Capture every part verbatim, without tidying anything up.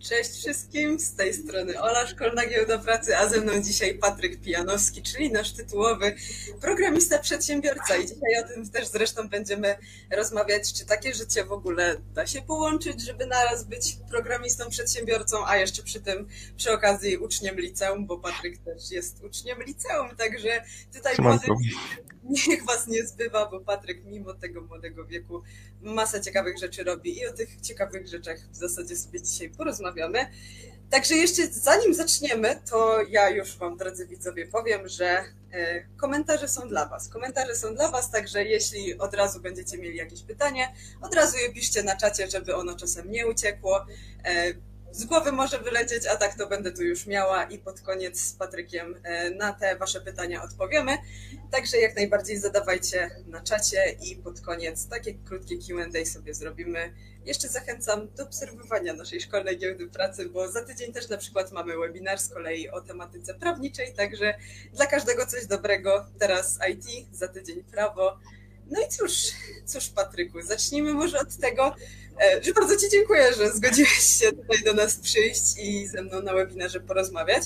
Cześć wszystkim, z tej strony Ola, Szkolna Giełda Pracy, a ze mną dzisiaj Patryk Pijanowski, czyli nasz tytułowy programista-przedsiębiorca. I dzisiaj o tym też zresztą będziemy rozmawiać, czy takie życie w ogóle da się połączyć, żeby naraz być programistą-przedsiębiorcą, a jeszcze przy tym, przy okazji uczniem liceum, bo Patryk też jest uczniem liceum, także tutaj młody, niech was nie zbywa, bo Patryk mimo tego młodego wieku masę ciekawych rzeczy robi i o tych ciekawych rzeczach w zasadzie sobie dzisiaj porozmawiamy. Także jeszcze zanim zaczniemy, to ja już wam, drodzy widzowie, powiem, że komentarze są dla was. Komentarze są dla was, także jeśli od razu będziecie mieli jakieś pytanie, od razu je piszcie na czacie, żeby ono czasem nie uciekło. Z głowy może wylecieć, a tak to będę tu już miała i pod koniec z Patrykiem na te wasze pytania odpowiemy. Także jak najbardziej zadawajcie na czacie i pod koniec takie krótkie Q and A sobie zrobimy. Jeszcze zachęcam do obserwowania naszej Szkolnej Giełdy Pracy, bo za tydzień też na przykład mamy webinar z kolei o tematyce prawniczej, także dla każdego coś dobrego. Teraz I T, za tydzień prawo. No i cóż, cóż Patryku, zacznijmy może od tego, że bardzo ci dziękuję, że zgodziłeś się tutaj do nas przyjść i ze mną na webinarze porozmawiać.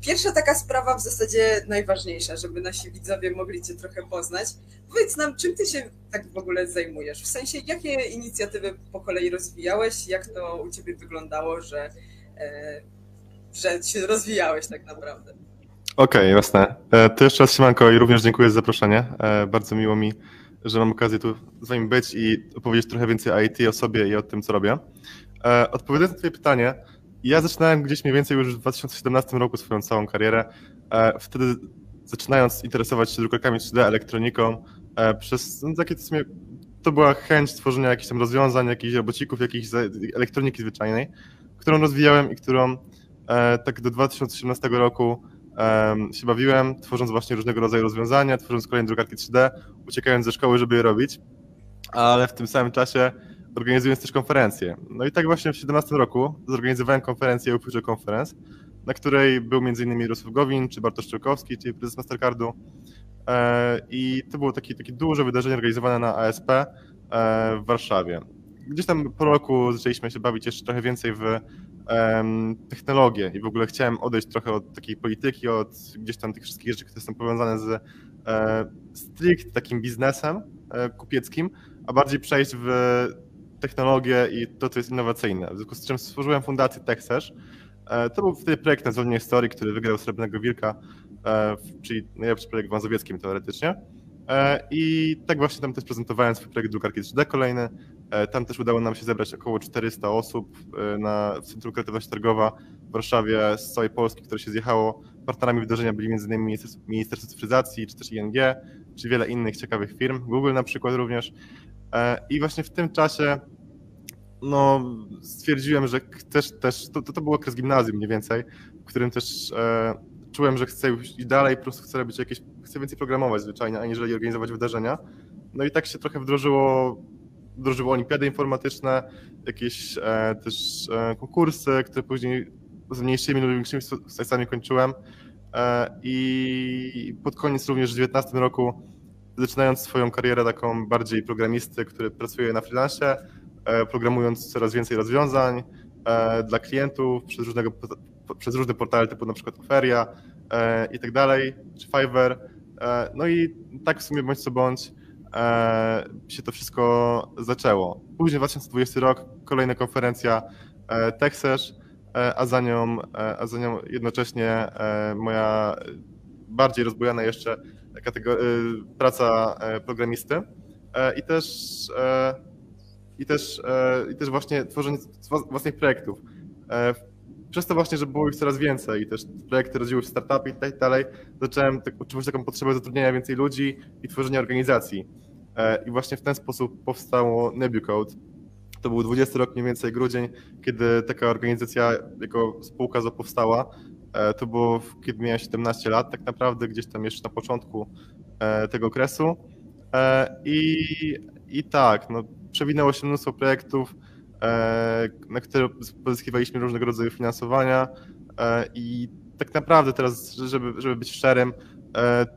Pierwsza taka sprawa, w zasadzie najważniejsza, żeby nasi widzowie mogli cię trochę poznać. Powiedz nam, czym ty się tak w ogóle zajmujesz? W sensie, jakie inicjatywy po kolei rozwijałeś? Jak to u ciebie wyglądało, że, że się rozwijałeś tak naprawdę? Okej, okay, jasne. To jeszcze raz siemanko i również dziękuję za zaproszenie. Bardzo miło mi, że mam okazję tu z wami być i opowiedzieć trochę więcej o I T, o sobie i o tym, co robię. Odpowiadając na twoje pytanie, ja zaczynałem gdzieś mniej więcej już w dwa tysiące siedemnastym roku swoją całą karierę. Wtedy zaczynając interesować się drukarkami trzy D, elektroniką, przez no, takie, to była chęć tworzenia jakichś tam rozwiązań, jakichś robocików, jakiejś elektroniki zwyczajnej, którą rozwijałem i którą tak do dwa tysiące osiemnastego roku się bawiłem, tworząc właśnie różnego rodzaju rozwiązania, tworząc kolejne drukarki trzy D, uciekając ze szkoły, żeby je robić, ale w tym samym czasie organizując też konferencje. No i tak właśnie w dwa tysiące siedemnastym roku zorganizowałem konferencję Upuszczę Conference, na której był m.in. Rosław Gowin czy Bartosz Czołkowski, czyli prezes Mastercardu. I to było takie, takie duże wydarzenie organizowane na A S P w Warszawie. Gdzieś tam po roku zaczęliśmy się bawić jeszcze trochę więcej w technologię i w ogóle chciałem odejść trochę od takiej polityki, od gdzieś tam tych wszystkich rzeczy, które są powiązane z e, stricte takim biznesem e, kupieckim, a bardziej przejść w technologię i to, co jest innowacyjne. W związku z czym stworzyłem fundację TechSesh. E, to był wtedy projekt nazwany Story, który wygrał Srebrnego Wilka, e, czyli najlepszy projekt w mazowieckim teoretycznie. E, I tak właśnie tam też prezentowałem swój projekt drukarki trzy D kolejny. Tam też udało nam się zebrać około czterysta osób na, w Centrum Kreatywności Targowa w Warszawie z całej Polski, które się zjechało. Partnerami wydarzenia byli m.in. Ministerstwo, Ministerstwo Cyfryzacji, czy też I N G, czy wiele innych ciekawych firm, Google na przykład również. I właśnie w tym czasie no, stwierdziłem, że też, też to, to był okres gimnazjum mniej więcej, w którym też e, czułem, że chcę iść dalej, po prostu chcę robić jakieś, chcę więcej programować zwyczajnie, aniżeli organizować wydarzenia. No i tak się trochę wdrożyło Wdrożyły olimpiady informatyczne, jakieś e, też e, konkursy, które później z mniejszymi lub większymi sukcesami kończyłem. E, I pod koniec również w dwa tysiące dziewiętnastym roku, zaczynając swoją karierę taką bardziej programisty, który pracuje na freelancie, e, programując coraz więcej rozwiązań e, dla klientów przez, różnego, po, przez różne portale typu na przykład Oferia e, i tak dalej, czy Fiverr. E, no i tak w sumie bądź co bądź się to wszystko zaczęło. Później dwa tysiące dwudziesty rok, kolejna konferencja TechSesh, a za nią, a za nią jednocześnie moja bardziej rozbujana jeszcze praca programisty i też, i też, i też właśnie tworzenie własnych projektów. Przez to właśnie, że było ich coraz więcej i też projekty rodziły w startupie i tak dalej, zacząłem odczuwać taką potrzebę zatrudnienia więcej ludzi i tworzenia organizacji. I właśnie w ten sposób powstało no-code. To był dwudziesty rok, mniej więcej grudzień, kiedy taka organizacja jako spółka zapowstała. To było, kiedy miałem siedemnaście lat tak naprawdę, gdzieś tam jeszcze na początku tego okresu. I, i tak, no, przewinęło się mnóstwo projektów, na które pozyskiwaliśmy różnego rodzaju finansowania i tak naprawdę teraz, żeby, żeby być szczerym,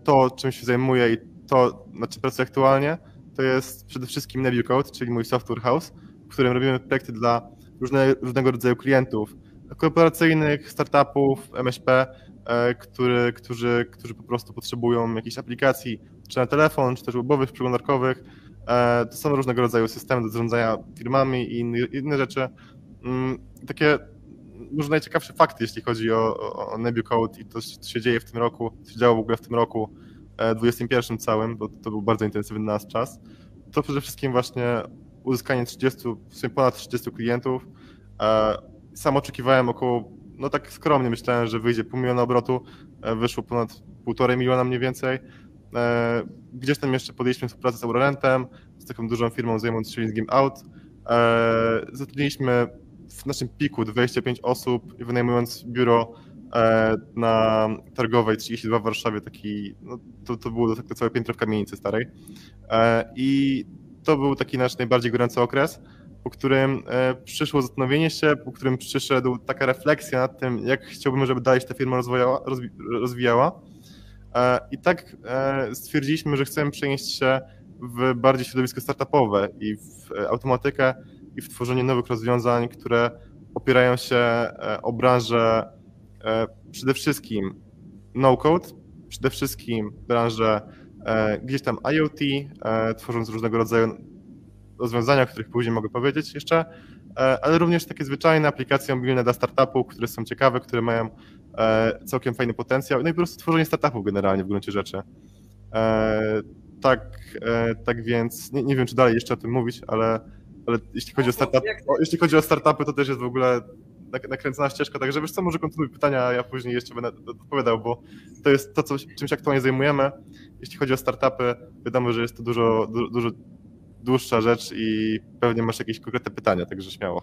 to czym się zajmuję i to, na czym pracuję aktualnie, to jest przede wszystkim no-code, czyli mój software house, w którym robimy projekty dla różne, różnego rodzaju klientów korporacyjnych, startupów, M S P, który, którzy, którzy po prostu potrzebują jakiejś aplikacji, czy na telefon, czy też webowych, przeglądarkowych. To są różnego rodzaju systemy do zarządzania firmami i inne, inne rzeczy. Takie może najciekawsze fakty, jeśli chodzi o, o, o no-code i to, co się dzieje w tym roku, co się działo w ogóle w tym roku dwudziestym pierwszym całym, bo to był bardzo intensywny nasz czas, to przede wszystkim właśnie uzyskanie trzydziestu, w sumie ponad trzydziestu klientów. Sam oczekiwałem około, no tak skromnie myślałem, że wyjdzie pół miliona obrotu, wyszło ponad półtorej miliona mniej więcej. Gdzieś tam jeszcze podjęliśmy współpracę z Aurorentem, z taką dużą firmą zajmującą się Game Out. Zatrudniliśmy w naszym piku dwadzieścia pięć osób, wynajmując biuro na Targowej trzydzieści dwa w Warszawie, taki, no to, to było takie całe piętro w kamienicy starej. I to był taki nasz najbardziej gorący okres, po którym przyszło zastanowienie się, po którym przyszedł taka refleksja nad tym, jak chciałbym, żeby dalej się ta firma rozwijała. I tak stwierdziliśmy, że chcemy przenieść się w bardziej środowisko startupowe i w automatykę i w tworzenie nowych rozwiązań, które opierają się o branżę przede wszystkim no-code, przede wszystkim branżę gdzieś tam IoT, tworząc różnego rodzaju rozwiązania, o których później mogę powiedzieć jeszcze, ale również takie zwyczajne aplikacje mobilne dla startupów, które są ciekawe, które mają całkiem fajny potencjał, no i po prostu tworzenie startupów generalnie w gruncie rzeczy. Tak, tak więc nie, nie wiem, czy dalej jeszcze o tym mówić, ale, ale jeśli chodzi o startup, o, jeśli chodzi o startupy, to też jest w ogóle nakręcona ścieżka, także wiesz co, może kontynuuj pytania, a ja później jeszcze będę odpowiadał, bo to jest to, co, czym się aktualnie zajmujemy. Jeśli chodzi o startupy, wiadomo, że jest to dużo, dużo, dużo dłuższa rzecz i pewnie masz jakieś konkretne pytania, także śmiało.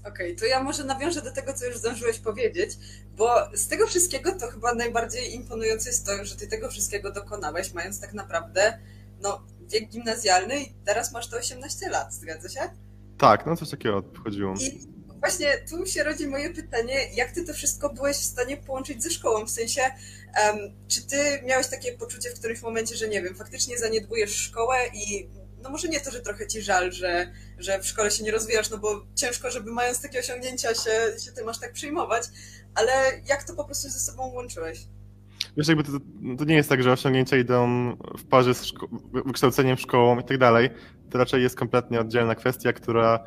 Okej, okay, to ja może nawiążę do tego, co już zdążyłeś powiedzieć, bo z tego wszystkiego to chyba najbardziej imponujące jest to, że ty tego wszystkiego dokonałeś, mając tak naprawdę no, wiek gimnazjalny i teraz masz to osiemnaście lat, zgadza się? Tak, no coś takiego chodziło. I właśnie tu się rodzi moje pytanie, jak ty to wszystko byłeś w stanie połączyć ze szkołą, w sensie um, czy ty miałeś takie poczucie w którymś momencie, że nie wiem, faktycznie zaniedbujesz szkołę i no może nie to, że trochę ci żal, że, że w szkole się nie rozwijasz, no bo ciężko, żeby mając takie osiągnięcia się, się tym aż tak przejmować, ale jak to po prostu ze sobą łączyłeś? Wiesz, jakby to, to nie jest tak, że osiągnięcia idą w parze z szko- wykształceniem, szkołą i tak dalej. To raczej jest kompletnie oddzielna kwestia, która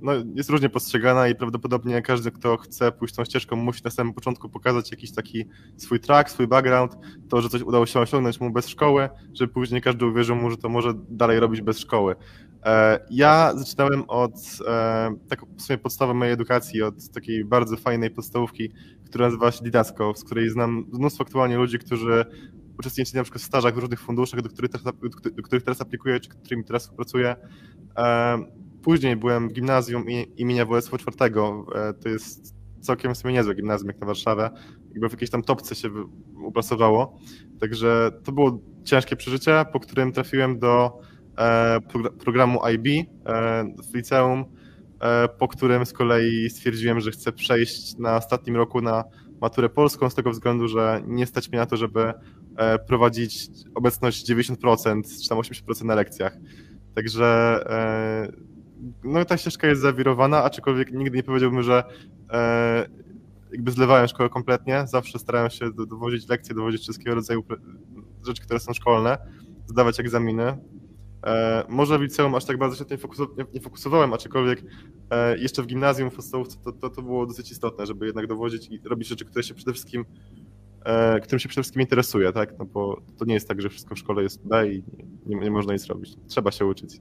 no, jest różnie postrzegana i prawdopodobnie każdy, kto chce pójść tą ścieżką, musi na samym początku pokazać jakiś taki swój track, swój background, to, że coś udało się osiągnąć mu bez szkoły, żeby później każdy uwierzył mu, że to może dalej robić bez szkoły. Ja zaczynałem od tak w sumie podstawy mojej edukacji, od takiej bardzo fajnej podstawówki, która nazywa się Didasco, z której znam mnóstwo aktualnie ludzi, którzy uczestniczyli na przykład w stażach w różnych funduszach, do których teraz, do których teraz aplikuję, czy którymi teraz współpracuję. Później byłem w gimnazjum imienia W S W czwartego, to jest całkiem w sumie niezłe gimnazjum jak na Warszawę, jakby w jakiejś tam topce się uplasowało, także to było ciężkie przeżycie, po którym trafiłem do programu I B w liceum, po którym z kolei stwierdziłem, że chcę przejść na ostatnim roku na maturę polską z tego względu, że nie stać mnie na to, żeby prowadzić obecność dziewięćdziesiąt procent czy tam osiemdziesiąt procent na lekcjach, także no ta ścieżka jest zawirowana, aczkolwiek nigdy nie powiedziałbym, że e, jakby zlewałem szkołę kompletnie. Zawsze starałem się dowozić lekcje, dowozić wszystkiego rodzaju rzeczy, które są szkolne, zdawać egzaminy. E, może w liceum aż tak bardzo się nie, fokusu, nie, nie fokusowałem, aczkolwiek e, jeszcze w gimnazjum, w podstawówce to, to, to było dosyć istotne, żeby jednak dowozić i robić rzeczy, które się przede wszystkim, e, którym się przede wszystkim interesuje, tak? No bo to nie jest tak, że wszystko w szkole jest B i nie, nie można nic robić. Trzeba się uczyć.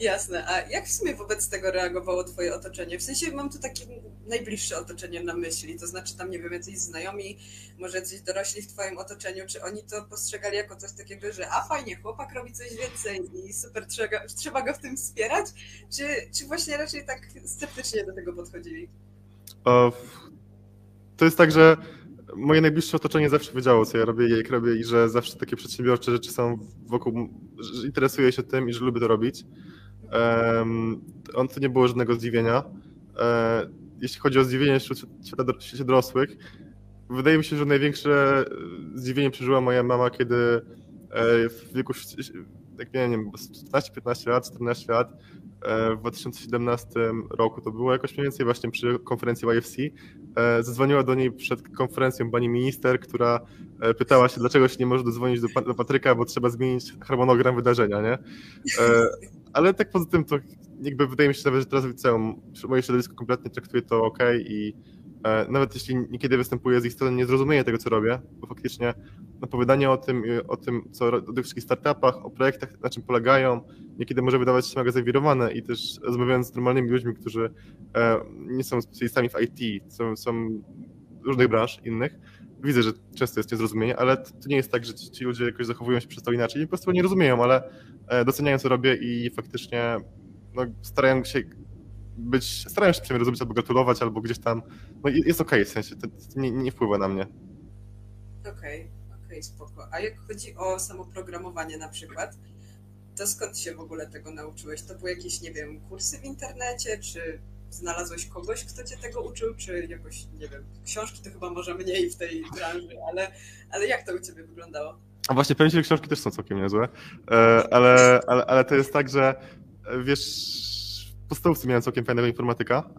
Jasne, a jak w sumie wobec tego reagowało twoje otoczenie? W sensie mam tu takie najbliższe otoczenie na myśli, to znaczy tam, nie wiem, jacyś znajomi, może jacyś dorośli w twoim otoczeniu, czy oni to postrzegali jako coś takiego, że a fajnie, chłopak robi coś więcej i super, trzeba go w tym wspierać? Czy, czy właśnie raczej tak sceptycznie do tego podchodzili? To jest tak, że moje najbliższe otoczenie zawsze wiedziało, co ja robię, jak robię i że zawsze takie przedsiębiorcze rzeczy są wokół, że interesuję się tym i że lubię to robić. On to nie było żadnego zdziwienia. Jeśli chodzi o zdziwienie wśród świata dorosłych, wydaje mi się, że największe zdziwienie przeżyła moja mama, kiedy w wieku jak nie wiem, czternaście, piętnaście lat, czternaście lat, w dwa tysiące siedemnastym roku to było jakoś mniej więcej właśnie przy konferencji Y F C. Zadzwoniła do niej przed konferencją pani minister, która pytała się, dlaczego się nie może dodzwonić do Patryka, bo trzeba zmienić harmonogram wydarzenia, nie? Ale tak poza tym to jakby wydaje mi się nawet, że teraz w liceum moje środowisko kompletnie traktuje to ok i nawet jeśli niekiedy występuję z ich strony, nie zrozumieję tego, co robię, bo faktycznie opowiadanie o tym, o tym, co o tych wszystkich startupach, o projektach, na czym polegają, niekiedy może wydawać się mega zawirowane i też rozmawiając z normalnymi ludźmi, którzy nie są specjalistami w I T, są, są różnych branż innych, widzę, że często jest niezrozumienie, ale to nie jest tak, że ci ludzie jakoś zachowują się przez to inaczej i po prostu nie rozumieją, ale doceniają, co robię i faktycznie no, starają się być, starają się przynajmniej rozumieć albo gratulować, albo gdzieś tam, no jest okej, okay, w sensie, to, to nie, nie wpływa na mnie. Okej, okay, okej, okay, spoko. A jak chodzi o samoprogramowanie na przykład, to skąd się w ogóle tego nauczyłeś? To były jakieś, nie wiem, kursy w internecie, czy znalazłeś kogoś, kto cię tego uczył, czy jakoś, nie wiem, książki to chyba może mniej w tej branży, ale, ale jak to u ciebie wyglądało? A właśnie pewnie, że książki też są całkiem niezłe, ale, ale, ale to jest tak, że wiesz, w podstawówce miałem całkiem fajnego informatyka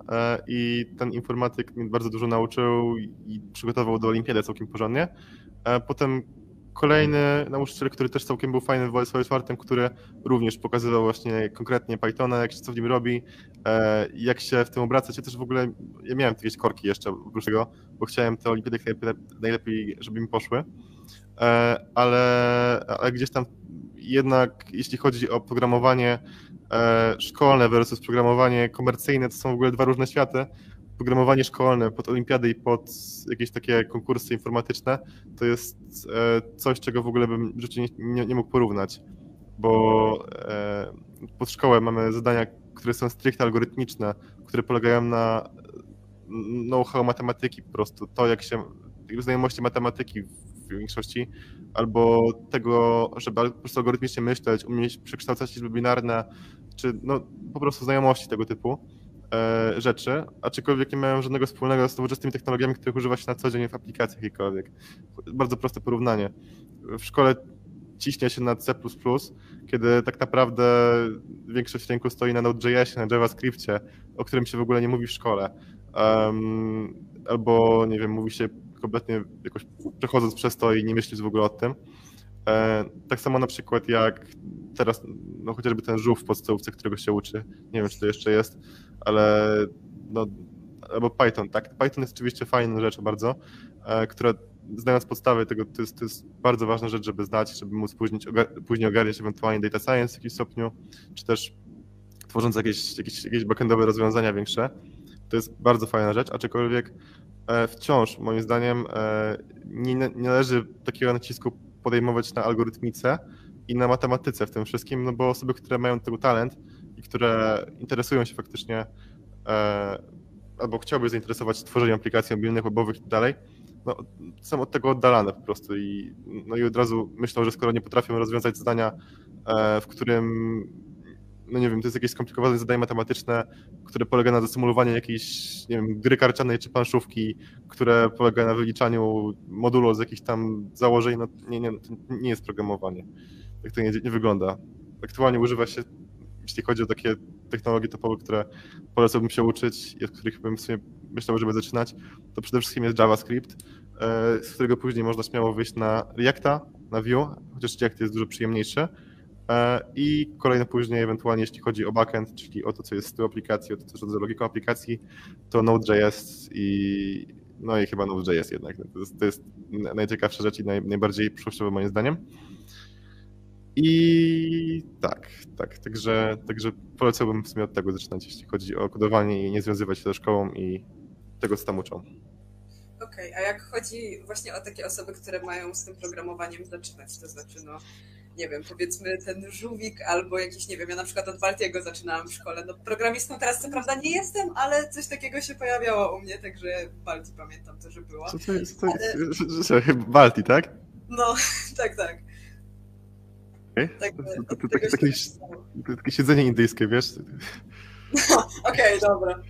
i ten informatyk mnie bardzo dużo nauczył i przygotował do olimpiady całkiem porządnie. Potem kolejny nauczyciel, który też całkiem był fajny w Władysławie Czwartym, który również pokazywał właśnie konkretnie Pythona, jak się co w nim robi, jak się w tym obracać. Ja też w ogóle, ja miałem jakieś korki jeszcze oprócz tego, bo chciałem te olimpiady najlepiej, żeby mi poszły, ale, ale gdzieś tam jednak jeśli chodzi o programowanie szkolne versus programowanie komercyjne, to są w ogóle dwa różne światy. Programowanie szkolne pod olimpiady i pod jakieś takie konkursy informatyczne to jest coś, czego w ogóle bym w życiu nie, nie, nie mógł porównać, bo pod szkołę mamy zadania, które są stricte algorytmiczne, które polegają na know-how matematyki po prostu, to jak się, znajomości matematyki w większości, albo tego, żeby po prostu algorytmicznie myśleć, umieć przekształcać liczby binarne, czy no, po prostu znajomości tego typu e, rzeczy, aczkolwiek nie mają żadnego wspólnego z nowoczesnymi technologiami, których używa się na co dzień w aplikacjach jakikolwiek. Bardzo proste porównanie. W szkole ciśnie się na C plus plus, kiedy tak naprawdę większość rynku stoi na Node.jsie, na JavaScriptie, o którym się w ogóle nie mówi w szkole. Um, albo, nie wiem, mówi się kompletnie jakoś przechodząc przez to i nie myślisz w ogóle o tym. E, tak samo na przykład jak teraz, no chociażby ten żółw w podstawówce, którego się uczy, nie wiem czy to jeszcze jest, ale no, albo Python, tak? Python jest oczywiście fajną rzeczą bardzo, e, która znając podstawy tego, to jest, to jest bardzo ważna rzecz, żeby znać, żeby móc później, później ogarniać ewentualnie data science w jakimś stopniu, czy też tworząc jakieś, jakieś, jakieś backendowe rozwiązania większe. To jest bardzo fajna rzecz, aczkolwiek wciąż moim zdaniem nie, nie należy takiego nacisku podejmować na algorytmice i na matematyce w tym wszystkim, no bo osoby, które mają tego talent i które interesują się faktycznie albo chciałyby zainteresować tworzeniem aplikacji mobilnych, webowych i tak dalej, no, są od tego oddalane po prostu i, no i od razu myślą, że skoro nie potrafią rozwiązać zadania, w którym no nie wiem, to jest jakieś skomplikowane zadanie matematyczne, które polega na zasymulowanie jakiejś, nie wiem, gry karcianej czy planszówki, które polega na wyliczaniu modulo z jakichś tam założeń, no nie, nie, to nie jest programowanie. Tak to nie, nie wygląda. Aktualnie używa się, jeśli chodzi o takie technologie topowe, które polecałbym się uczyć i od których bym w sumie myślał, żeby zaczynać, to przede wszystkim jest JavaScript, z którego później można śmiało wyjść na Reacta, na Vue, chociaż React jest dużo przyjemniejszy. I kolejne później ewentualnie, jeśli chodzi o backend, czyli o to, co jest z tyłu aplikacji, o to, co jest z logiką aplikacji, to Node.js i no i chyba Node.js jednak. To jest, to jest najciekawsza rzecz i naj, najbardziej przyszłościowa moim zdaniem. I tak, tak, także, także polecałbym w sumie od tego zaczynać, jeśli chodzi o kodowanie i nie związywać się ze szkołą i tego, co tam uczą. Okej, okay, a jak chodzi właśnie o takie osoby, które mają z tym programowaniem zaczynać, to znaczy no... nie wiem, powiedzmy ten żółwik albo jakiś, nie wiem, ja na przykład od Baltiego zaczynałam w szkole, no programistą teraz co prawda nie jestem, ale coś takiego się pojawiało u mnie, także Balti pamiętam to, że było. Co to jest? Ale... Balti, tak? No, tak, tak. Okay. tak to, to, to, to, takie, takie siedzenie indyjskie, wiesz? No, okej, okay, dobra.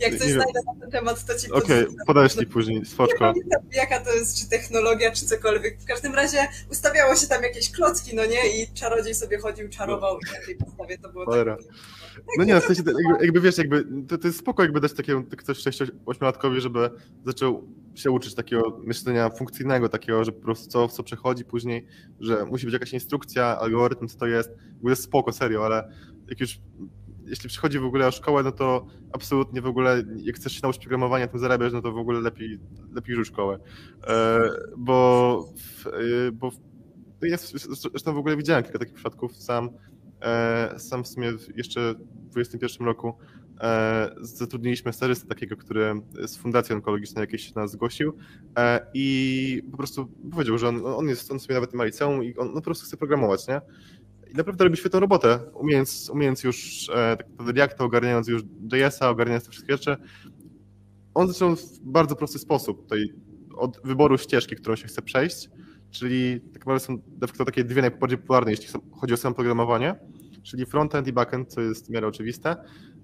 Jak coś znajdę na ten temat, to ci podam. Okej, okay, podajesz mi później, spoczko. Nie pamiętam, jaka to jest, czy technologia, czy cokolwiek. W każdym razie ustawiało się tam jakieś klocki, no nie? I czarodziej sobie chodził, czarował i na tej podstawie to było tak. No nie, w sensie, jakby, jakby wiesz, jakby, to, to jest spoko, jakby dać takiemu ktoś sześciolatkowi, żeby zaczął się uczyć takiego myślenia funkcyjnego, takiego, że po prostu co, co przechodzi później, że musi być jakaś instrukcja, algorytm, co to jest. Bo jest spoko, serio, ale jak już... Jeśli przychodzi w ogóle o szkołę, no to absolutnie w ogóle, jak chcesz się nauczyć programowania, tym zarabiasz, no to w ogóle lepiej, lepiej rzuć szkołę, e, bo, w, bo w, ja zresztą w ogóle widziałem kilka takich przypadków, sam, e, sam w sumie jeszcze w dwudziestym pierwszym roku e, zatrudniliśmy stażystę takiego, który z fundacji onkologicznej jakiejś nas zgłosił e, i po prostu powiedział, że on, on jest, on sobie nawet ma liceum i on no, po prostu chce programować, nie? I naprawdę robi świetną robotę, umiejąc, umiejąc już e, tak Reacta, ogarniając już J S a, ogarniając te wszystkie rzeczy. On zaczął w bardzo prosty sposób, tutaj od wyboru ścieżki, którą się chce przejść, czyli tak naprawdę są to takie dwie najbardziej popularne, jeśli chodzi o samo programowanie, czyli frontend i backend, co jest w miarę oczywiste.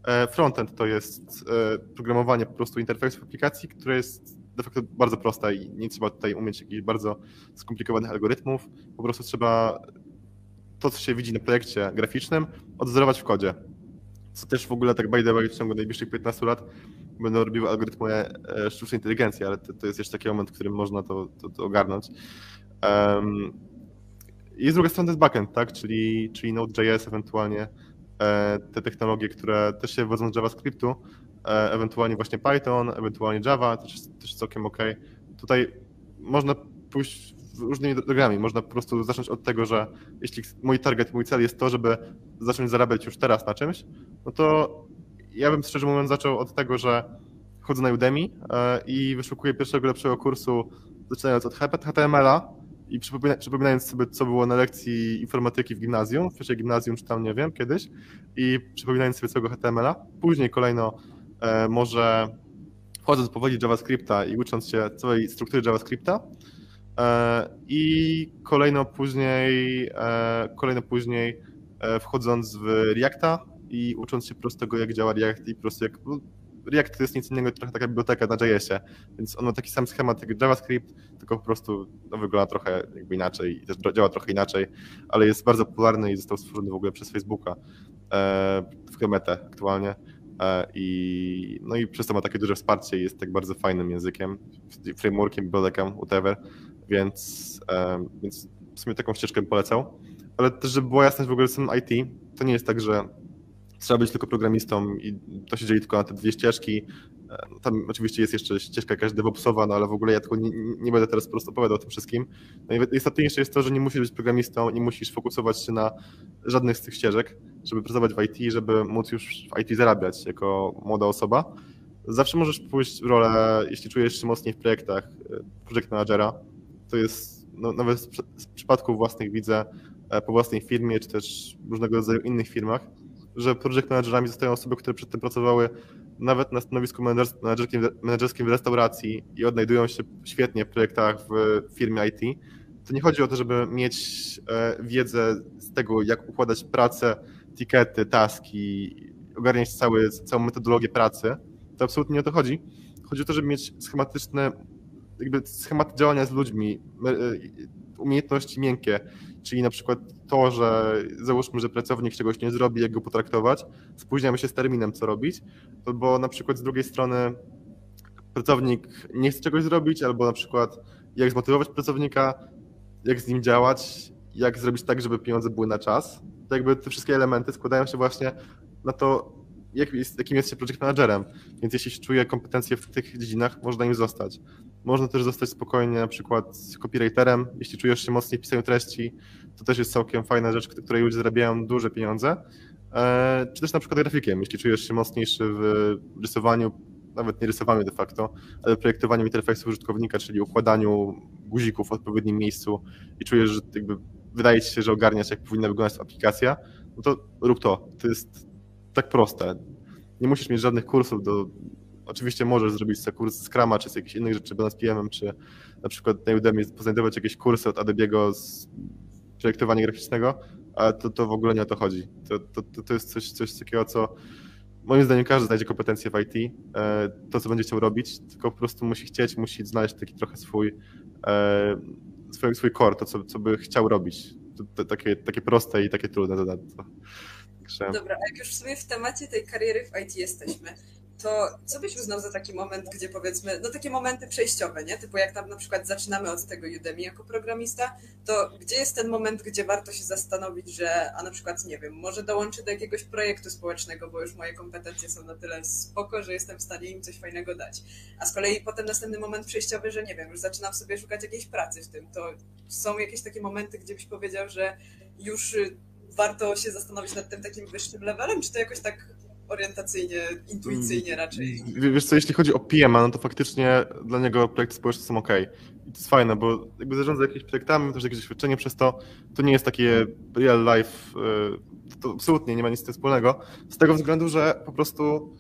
E, frontend to jest e, programowanie po prostu interfejsów aplikacji, które jest de facto bardzo proste i nie trzeba tutaj umieć jakichś bardzo skomplikowanych algorytmów, po prostu trzeba to, co się widzi na projekcie graficznym, odzorować w kodzie. Co też w ogóle tak by the way w ciągu najbliższych piętnastu lat będą robiły algorytmy e, sztucznej inteligencji, ale to, to jest jeszcze taki moment, w którym można to, to, to ogarnąć. Um, I z drugiej strony jest backend, tak? czyli, czyli Node.js, ewentualnie e, te technologie, które też się wywodzą z JavaScriptu, e, ewentualnie właśnie Python, ewentualnie Java, też, też całkiem ok. Tutaj można pójść różnymi drogami. Można po prostu zacząć od tego, że jeśli mój target, mój cel jest to, żeby zacząć zarabiać już teraz na czymś, no to ja bym szczerze mówiąc zaczął od tego, że chodzę na Udemy i wyszukuję pierwszego lepszego kursu, zaczynając od H T M L a i przypominając sobie, co było na lekcji informatyki w gimnazjum, w pierwszej gimnazjum czy tam, nie wiem, kiedyś, i przypominając sobie całego H T M L a. Później kolejno może wchodząc po powoli JavaScripta i ucząc się całej struktury JavaScripta, i kolejno później, kolejno później wchodząc w Reacta i ucząc się prostego, jak działa React i prosto jak... React to jest nic innego, trochę taka biblioteka na J S ie, więc on ma taki sam schemat jak JavaScript, tylko po prostu no, wygląda trochę jakby inaczej i też działa trochę inaczej, ale jest bardzo popularny i został stworzony w ogóle przez Facebooka w Kemetę aktualnie. I, no i przez to ma takie duże wsparcie i jest tak bardzo fajnym językiem, frameworkiem, biblioteką, whatever, więc, um, więc w sumie taką ścieżkę polecał. Ale też, żeby była jasność w ogóle z tym I T, to nie jest tak, że trzeba być tylko programistą i to się dzieli tylko na te dwie ścieżki. Tam oczywiście jest jeszcze ścieżka jakaś DevOpsowa, no ale w ogóle ja tylko nie, nie będę teraz po prostu opowiadał o tym wszystkim. Najistotniejsze jest to, że nie musisz być programistą, nie musisz fokusować się na żadnych z tych ścieżek, żeby pracować w I T, żeby móc już w I T zarabiać jako młoda osoba. Zawsze możesz pójść w rolę, jeśli czujesz się mocniej w projektach, project managera. To jest, no, nawet z przypadków własnych widzę, po własnej firmie, czy też różnego rodzaju innych firmach, że project managerami zostają osoby, które przedtem pracowały nawet na stanowisku menedżerskim w restauracji i odnajdują się świetnie w projektach w firmie I T. To nie chodzi o to, żeby mieć wiedzę z tego, jak układać pracę, tikety, taski, ogarniać cały, całą metodologię pracy. To absolutnie nie o to chodzi. Chodzi o to, żeby mieć schematyczne, jakby schematy działania z ludźmi, umiejętności miękkie, czyli na przykład to, że załóżmy, że pracownik czegoś nie zrobi, jak go potraktować, spóźniamy się z terminem, co robić, albo na przykład z drugiej strony pracownik nie chce czegoś zrobić, albo na przykład jak zmotywować pracownika, jak z nim działać, jak zrobić tak, żeby pieniądze były na czas. To jakby te wszystkie elementy składają się właśnie na to, jak jest, jakim jest się project managerem, więc jeśli się czuje kompetencje w tych dziedzinach, można im zostać. Można też zostać spokojnie na przykład copywriterem, jeśli czujesz się mocniej w pisaniu treści, to też jest całkiem fajna rzecz, której ludzie zarabiają duże pieniądze, czy też na przykład grafikiem, jeśli czujesz się mocniejszy w rysowaniu, nawet nie rysowaniu de facto, ale projektowaniu interfejsu użytkownika, czyli układaniu guzików w odpowiednim miejscu i czujesz, że jakby wydaje ci się, że ogarniasz, jak powinna wyglądać aplikacja, no to rób to, to jest tak proste. Nie musisz mieć żadnych kursów do... Oczywiście możesz zrobić sobie kurs z Scruma, czy z jakichś innych rzeczy, będąc P M em, czy na przykład na Udemy poznajdować jakieś kursy od Adobe'ego z projektowania graficznego, ale to, to w ogóle nie o to chodzi. To, to, to jest coś, coś takiego, co moim zdaniem każdy znajdzie kompetencje w I T, to co będzie chciał robić, tylko po prostu musi chcieć, musi znaleźć taki trochę swój, swój, swój core, to co, co by chciał robić. To takie, takie proste i takie trudne dodatkowo. Także... Dobra, a jak już w sumie w temacie tej kariery w I T jesteśmy, to co byś uznał za taki moment, gdzie powiedzmy, no takie momenty przejściowe, nie? Typu jak tam na przykład zaczynamy od tego Udemy jako programista, to gdzie jest ten moment, gdzie warto się zastanowić, że a na przykład, nie wiem, może dołączę do jakiegoś projektu społecznego, bo już moje kompetencje są na tyle spoko, że jestem w stanie im coś fajnego dać. A z kolei potem następny moment przejściowy, że nie wiem, już zaczynam sobie szukać jakiejś pracy w tym, to są jakieś takie momenty, gdzie byś powiedział, że już warto się zastanowić nad tym takim wyższym levelem, czy to jakoś tak orientacyjnie, intuicyjnie raczej. Wiesz co, jeśli chodzi o P M a, no to faktycznie dla niego projekty społeczne są okej. I to jest fajne, bo jakby zarządza jakimiś projektami, też jakieś doświadczenie przez to, to nie jest takie real life, to absolutnie nie ma nic z tym wspólnego, z tego względu, że po prostu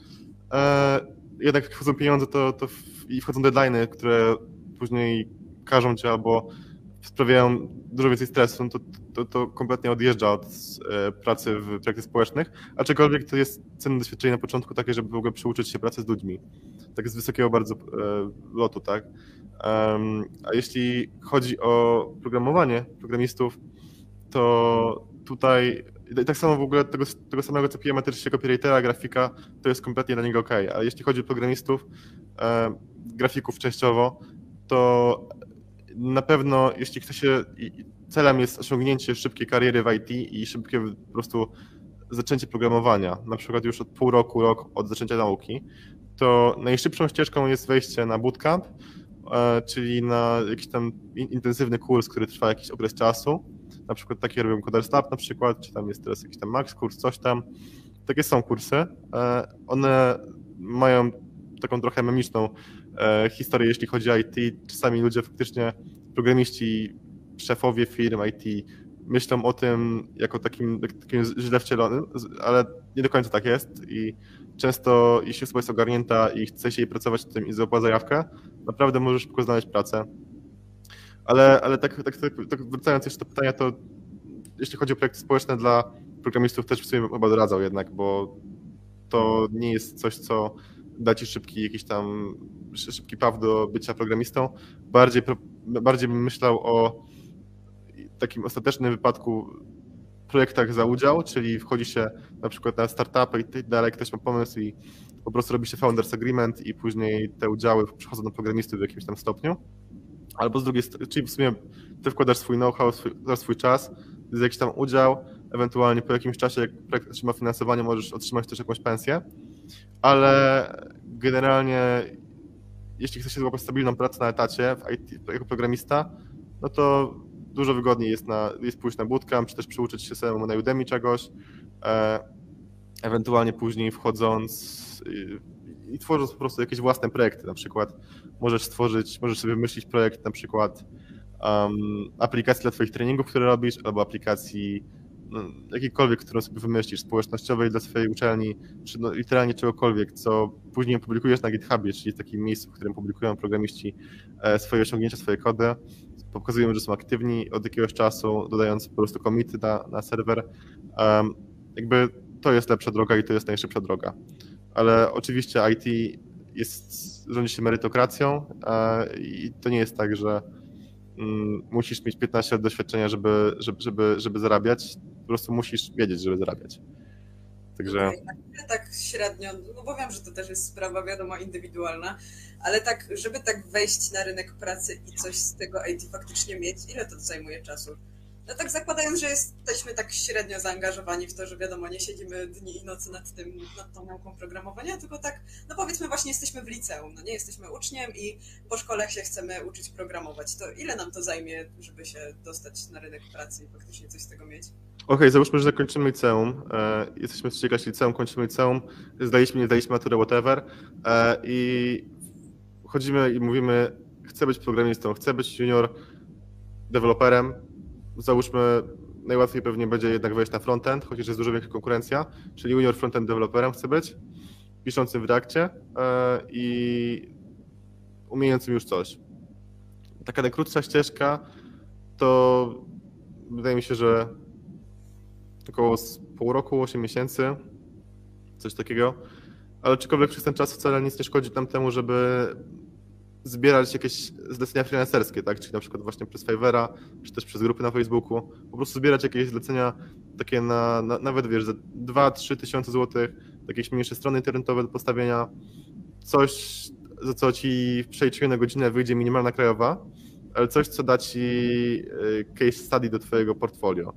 e, jednak jak wchodzą pieniądze to, to w, i wchodzą deadline'y, które później karzą cię albo sprawiają dużo więcej stresu, no to, to, to kompletnie odjeżdża od e, pracy w projektach społecznych, aczkolwiek to jest cenne doświadczenie na początku takie, żeby w ogóle przyuczyć się pracy z ludźmi, tak z wysokiego bardzo e, lotu, tak. Um, a jeśli chodzi o programowanie programistów, to tutaj i tak samo w ogóle tego, tego samego co P M a, też się copywritera, grafika, to jest kompletnie dla niego okej, a jeśli chodzi o programistów, e, grafików częściowo, to na pewno, jeśli chce się, celem jest osiągnięcie szybkiej kariery w I T i szybkie po prostu zaczęcie programowania, na przykład już od pół roku, rok od zaczęcia nauki, to najszybszą ścieżką jest wejście na bootcamp, czyli na jakiś tam intensywny kurs, który trwa jakiś okres czasu, na przykład takie robią CoderSlab na przykład, czy tam jest teraz jakiś tam Max kurs, coś tam, takie są kursy, one mają taką trochę memiczną historię, jeśli chodzi o I T. Czasami ludzie faktycznie, programiści, szefowie firm I T myślą o tym jako takim, takim źle wcielonym, ale nie do końca tak jest i często jeśli osoba jest ogarnięta i chce się jej pracować w tym i złapała zajawkę, naprawdę możesz szybko znaleźć pracę. Ale, ale tak, tak, tak, tak wracając jeszcze do pytania, to jeśli chodzi o projekty społeczne dla programistów też w sumie chyba doradzał jednak, bo to nie jest coś, co da ci szybki jakiś tam szybki paw do bycia programistą. Bardziej, bardziej bym myślał o takim ostatecznym wypadku projektach za udział, czyli wchodzi się na przykład na startupy i tak dalej, ktoś ma pomysł i po prostu robi się founders agreement i później te udziały przychodzą do programistów w jakimś tam stopniu. Albo z drugiej strony, czyli w sumie ty wkładasz swój know-how, swój, swój czas, jest jakiś tam udział, ewentualnie po jakimś czasie, jak projekt otrzyma finansowanie, możesz otrzymać też jakąś pensję, ale generalnie jeśli chcesz się złapać stabilną pracę na etacie w I T, jako programista, no to dużo wygodniej jest, na, jest pójść na bootcamp, czy też przyuczyć się samemu na Udemy czegoś, e, ewentualnie później wchodząc i, i tworząc po prostu jakieś własne projekty, na przykład możesz stworzyć, możesz sobie wymyślić projekt na przykład um, aplikacji dla twoich treningów, które robisz, albo aplikacji no, jakiejkolwiek, którą sobie wymyślisz, społecznościowej dla swojej uczelni, czy no, literalnie czegokolwiek, co później opublikujesz na GitHubie, czyli takim miejscu, w którym publikują programiści swoje osiągnięcia, swoje kody, pokazują, że są aktywni od jakiegoś czasu, dodając po prostu commity na, na serwer. Um, jakby to jest lepsza droga i to jest najszybsza droga. Ale oczywiście I T jest, rządzi się merytokracją uh, i to nie jest tak, że um, musisz mieć piętnaście lat doświadczenia, żeby, żeby, żeby, żeby zarabiać. Po prostu musisz wiedzieć, żeby zarabiać. Także... Okay, tak średnio, no bo wiem, że to też jest sprawa, wiadomo, indywidualna, ale tak, żeby tak wejść na rynek pracy i coś z tego I T faktycznie mieć, ile to zajmuje czasu? No tak zakładając, że jesteśmy tak średnio zaangażowani w to, że wiadomo, nie siedzimy dni i nocy nad tym, nad tą nauką programowania, tylko tak, no powiedzmy właśnie jesteśmy w liceum, no nie, jesteśmy uczniem i po szkole się chcemy uczyć programować, to ile nam to zajmie, żeby się dostać na rynek pracy i faktycznie coś z tego mieć? Okej, okay, załóżmy, że zakończymy liceum, e, jesteśmy w trzeciej klasie liceum, kończymy liceum, zdaliśmy, nie zdaliśmy maturę, whatever e, i chodzimy i mówimy, chcę być programistą, chcę być junior deweloperem, załóżmy, najłatwiej pewnie będzie jednak wejść na frontend, chociaż jest dużo większa konkurencja, czyli junior frontend deweloperem chcę być, piszącym w Reactie e, i umiejącym już coś. Taka najkrótsza ścieżka to wydaje mi się, że około z pół roku, osiem miesięcy, coś takiego. ale aczkolwiek przez ten czas wcale nic nie szkodzi nam temu, żeby zbierać jakieś zlecenia freelancerskie, tak? Czyli na przykład właśnie przez Fiverra, czy też przez grupy na Facebooku, po prostu zbierać jakieś zlecenia takie na, na nawet wiesz, za dwa trzy tysiące złotych, jakieś mniejsze strony internetowe do postawienia, coś, za co ci w przeliczeniu na godzinę wyjdzie minimalna krajowa, ale coś, co da ci case study do twojego portfolio.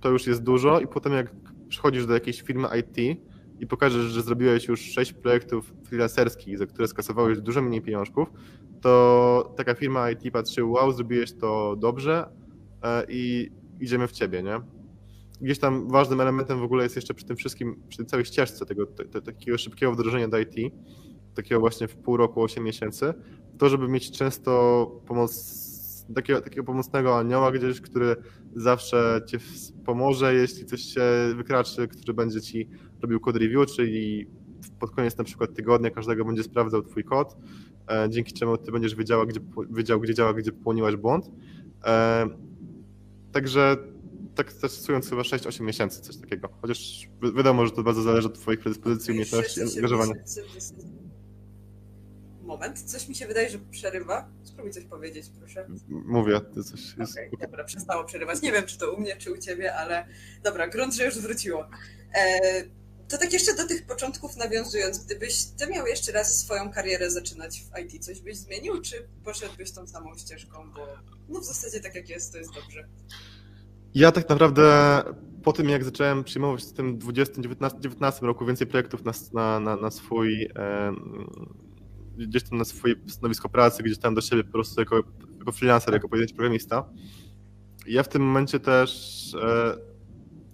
To już jest dużo i potem jak przychodzisz do jakiejś firmy I T i pokażesz, że zrobiłeś już sześć projektów freelancerskich, za które skasowałeś dużo mniej pieniążków, to taka firma I T patrzy, wow, zrobiłeś to dobrze i idziemy w ciebie, nie? Gdzieś tam ważnym elementem w ogóle jest jeszcze przy tym wszystkim, przy tej całej ścieżce tego te, te, takiego szybkiego wdrożenia do I T, takiego właśnie w pół roku, osiem miesięcy, to żeby mieć często pomoc, takiego, takiego pomocnego anioła gdzieś, który zawsze ci pomoże, jeśli coś się wykraczy, który będzie ci robił code review, czyli pod koniec na przykład tygodnia każdego będzie sprawdzał twój kod, dzięki czemu ty będziesz wiedziała, gdzie, wiedział, gdzie działa, gdzie popełniłaś błąd. Także tak stosując chyba sześć osiem miesięcy, coś takiego. Chociaż wi- wiadomo, że to bardzo zależy od twoich predyspozycji, umiejętności i angażowania. Moment, coś mi się wydaje, że przerywa. Spróbuj coś powiedzieć, proszę. Mówię, to coś jest... Okej, okay, dobra, przestało przerywać. Nie wiem, czy to u mnie, czy u ciebie, ale dobra, grunt, że już wróciło. To tak jeszcze do tych początków nawiązując, gdybyś ty miał jeszcze raz swoją karierę zaczynać w I T, coś byś zmienił, czy poszedłbyś tą samą ścieżką, bo no w zasadzie tak jak jest, to jest dobrze. Ja tak naprawdę po tym, jak zacząłem przyjmować w tym dwudziestym dziewiętnastym roku więcej projektów na, na, na, na swój... Em, gdzieś tam na swoje stanowisko pracy, gdzieś tam do siebie po prostu jako, jako freelancer, jako pojedynczy programista. Ja w tym momencie też e,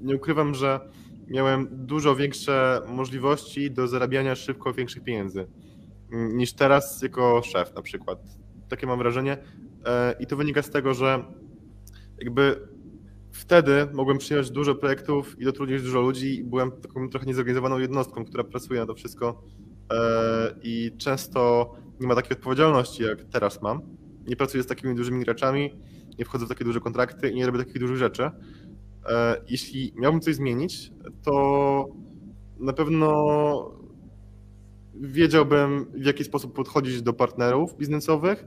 nie ukrywam, że miałem dużo większe możliwości do zarabiania szybko większych pieniędzy niż teraz jako szef na przykład. Takie mam wrażenie e, i to wynika z tego, że jakby wtedy mogłem przyjąć dużo projektów i zatrudnić dużo ludzi i byłem taką trochę niezorganizowaną jednostką, która pracuje na to wszystko i często nie ma takiej odpowiedzialności, jak teraz mam. Nie pracuję z takimi dużymi graczami, nie wchodzę w takie duże kontrakty i nie robię takich dużych rzeczy. Jeśli miałbym coś zmienić, to na pewno wiedziałbym, w jaki sposób podchodzić do partnerów biznesowych,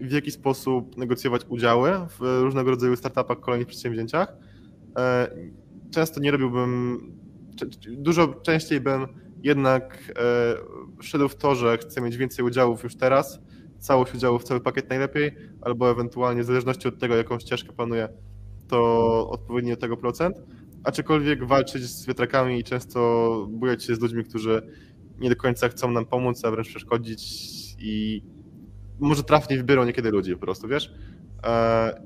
w jaki sposób negocjować udziały w różnego rodzaju startupach, kolejnych przedsięwzięciach. Często nie robiłbym, dużo częściej bym jednak e, szedł w to, że chcę mieć więcej udziałów już teraz, całość udziałów, cały pakiet najlepiej, albo ewentualnie w zależności od tego, jaką ścieżkę planuję, to odpowiednio tego procent, aczkolwiek walczyć z wiatrakami i często bujać się z ludźmi, którzy nie do końca chcą nam pomóc, a wręcz przeszkodzić i może trafnie wybiorą niekiedy ludzi po prostu, wiesz? E,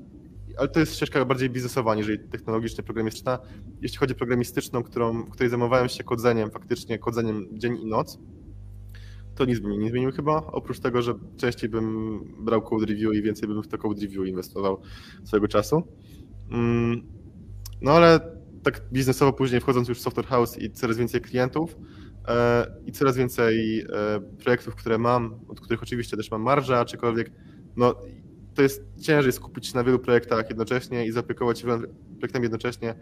ale to jest ścieżka bardziej biznesowa, niż technologicznie programistyczna. Jeśli chodzi o programistyczną, którą, której zajmowałem się kodzeniem, faktycznie kodzeniem dzień i noc, to nic bym nie zmienił chyba, oprócz tego, że częściej bym brał code review i więcej bym w to code review inwestował swojego czasu. No ale tak biznesowo później, wchodząc już w software house i coraz więcej klientów i coraz więcej projektów, które mam, od których oczywiście też mam marżę, aczkolwiek no, to jest ciężej skupić się na wielu projektach jednocześnie i zaopiekować się projektem jednocześnie,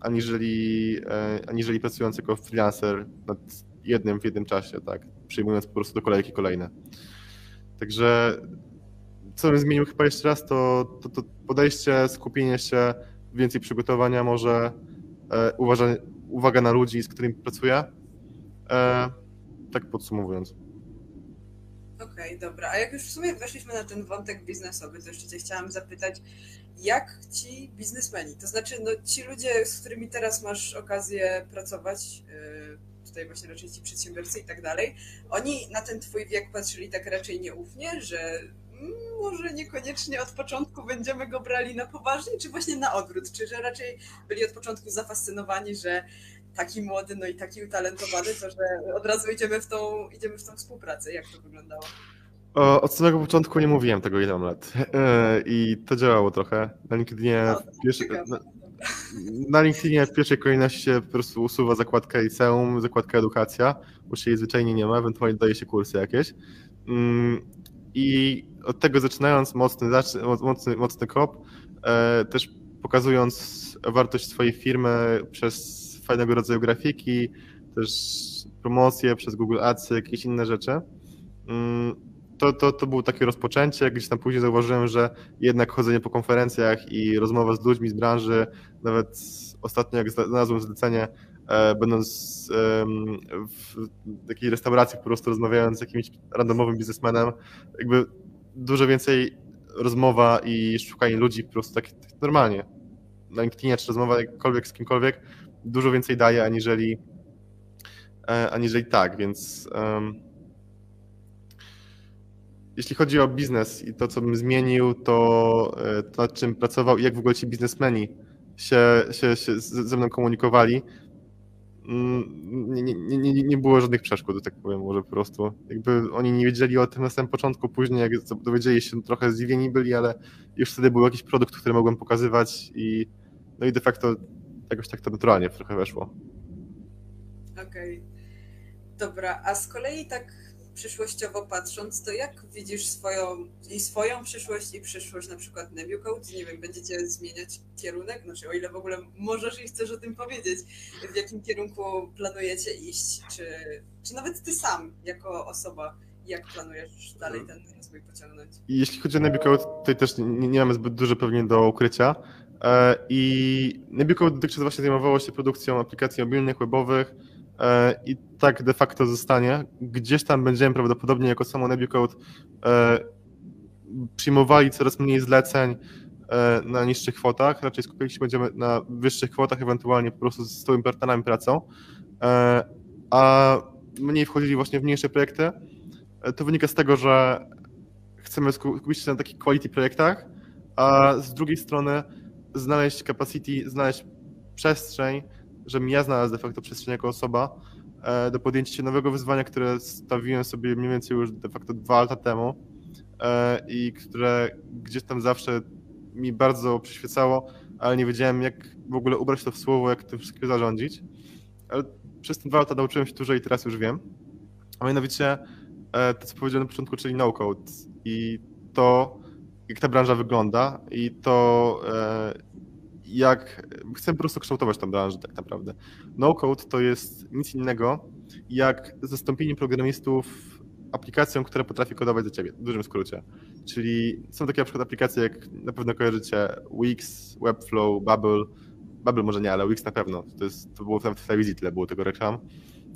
aniżeli, aniżeli pracując jako freelancer nad jednym w jednym czasie, tak, przyjmując po prostu do kolejki kolejne. Także co bym zmienił chyba jeszcze raz, to, to, to podejście, skupienie się, więcej przygotowania może, uważa, uwaga na ludzi, z którymi pracuję, tak podsumowując. Okej, okay, dobra. A jak już w sumie weszliśmy na ten wątek biznesowy, to jeszcze cię chciałam zapytać, jak ci biznesmeni, to znaczy no, ci ludzie, z którymi teraz masz okazję pracować, tutaj właśnie raczej ci przedsiębiorcy i tak dalej, oni na ten twój wiek patrzyli tak raczej nieufnie, że może niekoniecznie od początku będziemy go brali na poważnie, czy właśnie na odwrót, czy że raczej byli od początku zafascynowani, że taki młody, no i taki utalentowany, to że od razu idziemy w tą, idziemy w tą współpracę. Jak to wyglądało? O, od samego początku nie mówiłem tego, ile mam lat. I to działało trochę. Na LinkedInie, no, w, pierwszej, na, na LinkedInie w pierwszej kolejności się po prostu usuwa zakładka liceum, zakładka edukacja, bo się jej zwyczajnie nie ma, ewentualnie daje się kursy jakieś. I od tego zaczynając mocny, mocny, mocny kop, też pokazując wartość swojej firmy przez fajnego rodzaju grafiki, też promocje przez Google Ads, jakieś inne rzeczy. To, to, to było takie rozpoczęcie, gdzieś tam później zauważyłem, że jednak chodzenie po konferencjach i rozmowa z ludźmi z branży, nawet ostatnio jak znalazłem zlecenie, będąc w takiej restauracji po prostu rozmawiając z jakimś randomowym biznesmenem, jakby dużo więcej rozmowa i szukanie ludzi po prostu tak, tak normalnie. Na LinkedInie czy rozmowa jakkolwiek z kimkolwiek dużo więcej daje, aniżeli, aniżeli tak, więc um, jeśli chodzi o biznes i to, co bym zmienił, to, to nad czym pracował i jak w ogóle ci biznesmeni się, się, się ze mną komunikowali, Nie, nie, nie, nie było żadnych przeszkód, tak powiem, może po prostu. Jakby oni nie wiedzieli o tym na samym początku, później jak dowiedzieli się, trochę zdziwieni byli, ale już wtedy był jakiś produkt, który mogłem pokazywać i no i de facto jakoś tak to naturalnie trochę weszło. Okej, dobra, a z kolei tak przyszłościowo patrząc, to jak widzisz swoją i swoją przyszłość i przyszłość na przykład no-code? Nie wiem, będziecie zmieniać kierunek? Znaczy, o ile w ogóle możesz i chcesz o tym powiedzieć, w jakim kierunku planujecie iść? Czy, czy nawet ty sam jako osoba, jak planujesz dalej ten rozwój pociągnąć? Jeśli chodzi o no-code, tutaj też nie, nie mamy zbyt dużo pewnie do ukrycia. I no-code dotychczas właśnie zajmowało się produkcją aplikacji mobilnych, webowych, i tak de facto zostanie. Gdzieś tam będziemy prawdopodobnie jako samo no-code przyjmowali coraz mniej zleceń na niższych kwotach, raczej skupili się będziemy na wyższych kwotach, ewentualnie po prostu z tymi partnerami pracą, a mniej wchodzili właśnie w mniejsze projekty. To wynika z tego, że chcemy skupić się na takich quality projektach, a z drugiej strony znaleźć capacity, znaleźć przestrzeń, żebym ja znalazł de facto przestrzeń jako osoba do podjęcia się nowego wyzwania, które stawiłem sobie mniej więcej już de facto dwa lata temu i które gdzieś tam zawsze mi bardzo przyświecało, ale nie wiedziałem, jak w ogóle ubrać to w słowo, jak tym wszystkim zarządzić. Ale przez te dwa lata nauczyłem się dużo i teraz już wiem. A mianowicie to, co powiedziałem na początku, czyli no-code i to, jak ta branża wygląda i to, jak chcę po prostu kształtować tę branżę tak naprawdę. No-code to jest nic innego jak zastąpienie programistów aplikacją, która potrafi kodować za ciebie, w dużym skrócie. Czyli są takie na przykład aplikacje, jak na pewno kojarzycie, Wix, Webflow, Bubble, Bubble może nie, ale Wix na pewno, to, jest, to było nawet w telewizji tyle było tego reklam.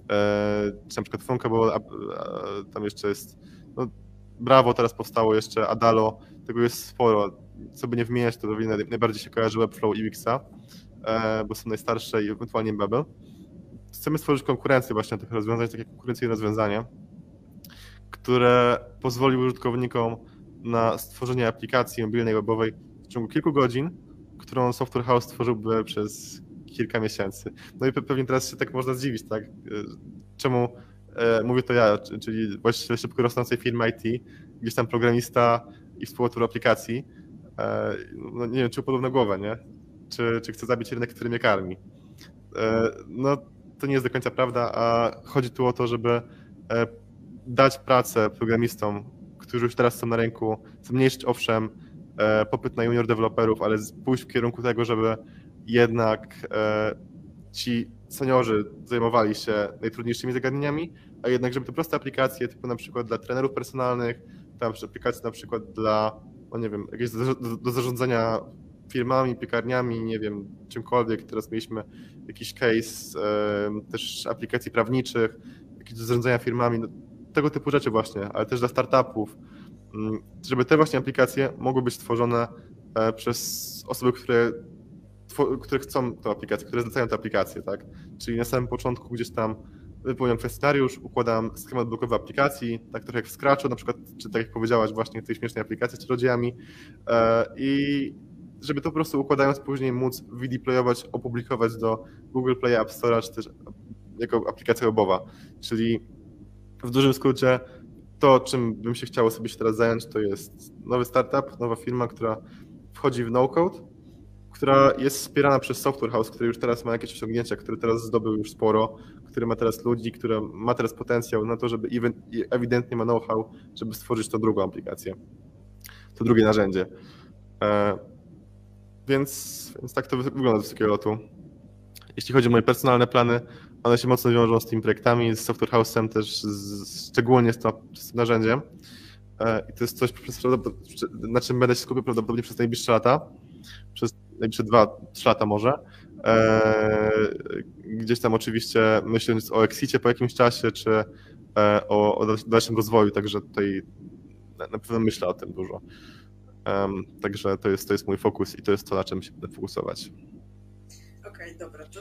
Eee, czy na przykład Funka, bo a, a, tam jeszcze jest, no Brawo teraz powstało jeszcze, Adalo, tego jest sporo. Co by nie wymieniać, to najbardziej się kojarzy Webflow i Wixa, bo są najstarsze i ewentualnie Bubble. Chcemy stworzyć konkurencję właśnie tych rozwiązań, takie konkurencyjne rozwiązania, które pozwoli użytkownikom na stworzenie aplikacji mobilnej, webowej w ciągu kilku godzin, którą Software House stworzyłby przez kilka miesięcy. No i pewnie teraz się tak można zdziwić, tak? Czemu mówię to ja, czyli właściwie szybko rosnącej firmy I T, gdzieś tam programista i współautor aplikacji. No nie wiem, czy upadł na głowę, nie? Czy, czy chce zabić rynek, który mnie karmi. No to nie jest do końca prawda, a chodzi tu o to, żeby dać pracę programistom, którzy już teraz są na rynku, zmniejszyć owszem popyt na junior deweloperów, ale pójść w kierunku tego, żeby jednak ci seniorzy zajmowali się najtrudniejszymi zagadnieniami, a jednak żeby te proste aplikacje typu na przykład dla trenerów personalnych, tam aplikacje na przykład dla o nie wiem, jakieś do, do zarządzania firmami, piekarniami, nie wiem, czymkolwiek. Teraz mieliśmy jakiś case y, też aplikacji prawniczych, jakieś do zarządzania firmami, no, tego typu rzeczy właśnie, ale też dla startupów, y, żeby te właśnie aplikacje mogły być tworzone y, przez osoby, które, two, które chcą tę aplikację, które zlecają tę aplikację, tak? Czyli na samym początku gdzieś tam wypełniam kwestionariusz, układam schemat blokowy aplikacji, tak trochę jak w Scratchu, na przykład, czy tak jak powiedziałaś właśnie w tej śmiesznej aplikacji z czarodziejami i żeby to po prostu układając później móc wydeployować, opublikować do Google Play, App Store, czy też jako aplikacja webowa, czyli w dużym skrócie to, czym bym się chciało sobie się teraz zająć, to jest nowy startup, nowa firma, która wchodzi w no-code, która jest wspierana przez Software House, który już teraz ma jakieś osiągnięcia, który teraz zdobył już sporo, który ma teraz ludzi, który ma teraz potencjał na to, żeby ewidentnie ma know-how, żeby stworzyć tą drugą aplikację, to drugie narzędzie. Więc, więc tak to wygląda z wysokiego lotu. jeśli chodzi o moje personalne plany, one się mocno wiążą z tymi projektami, z Software House'em też, z, szczególnie z, to, z tym narzędziem. I to jest coś, na czym będę się skupiał prawdopodobnie przez najbliższe lata, przez najbliższe dwa trzy lata może. Gdzieś tam oczywiście myśląc o exicie po jakimś czasie, czy o, o dalszym rozwoju, także tutaj na pewno myślę o tym dużo. Także to jest, to jest mój fokus i to jest to, na czym się będę fokusować. Okej, okay, dobra. To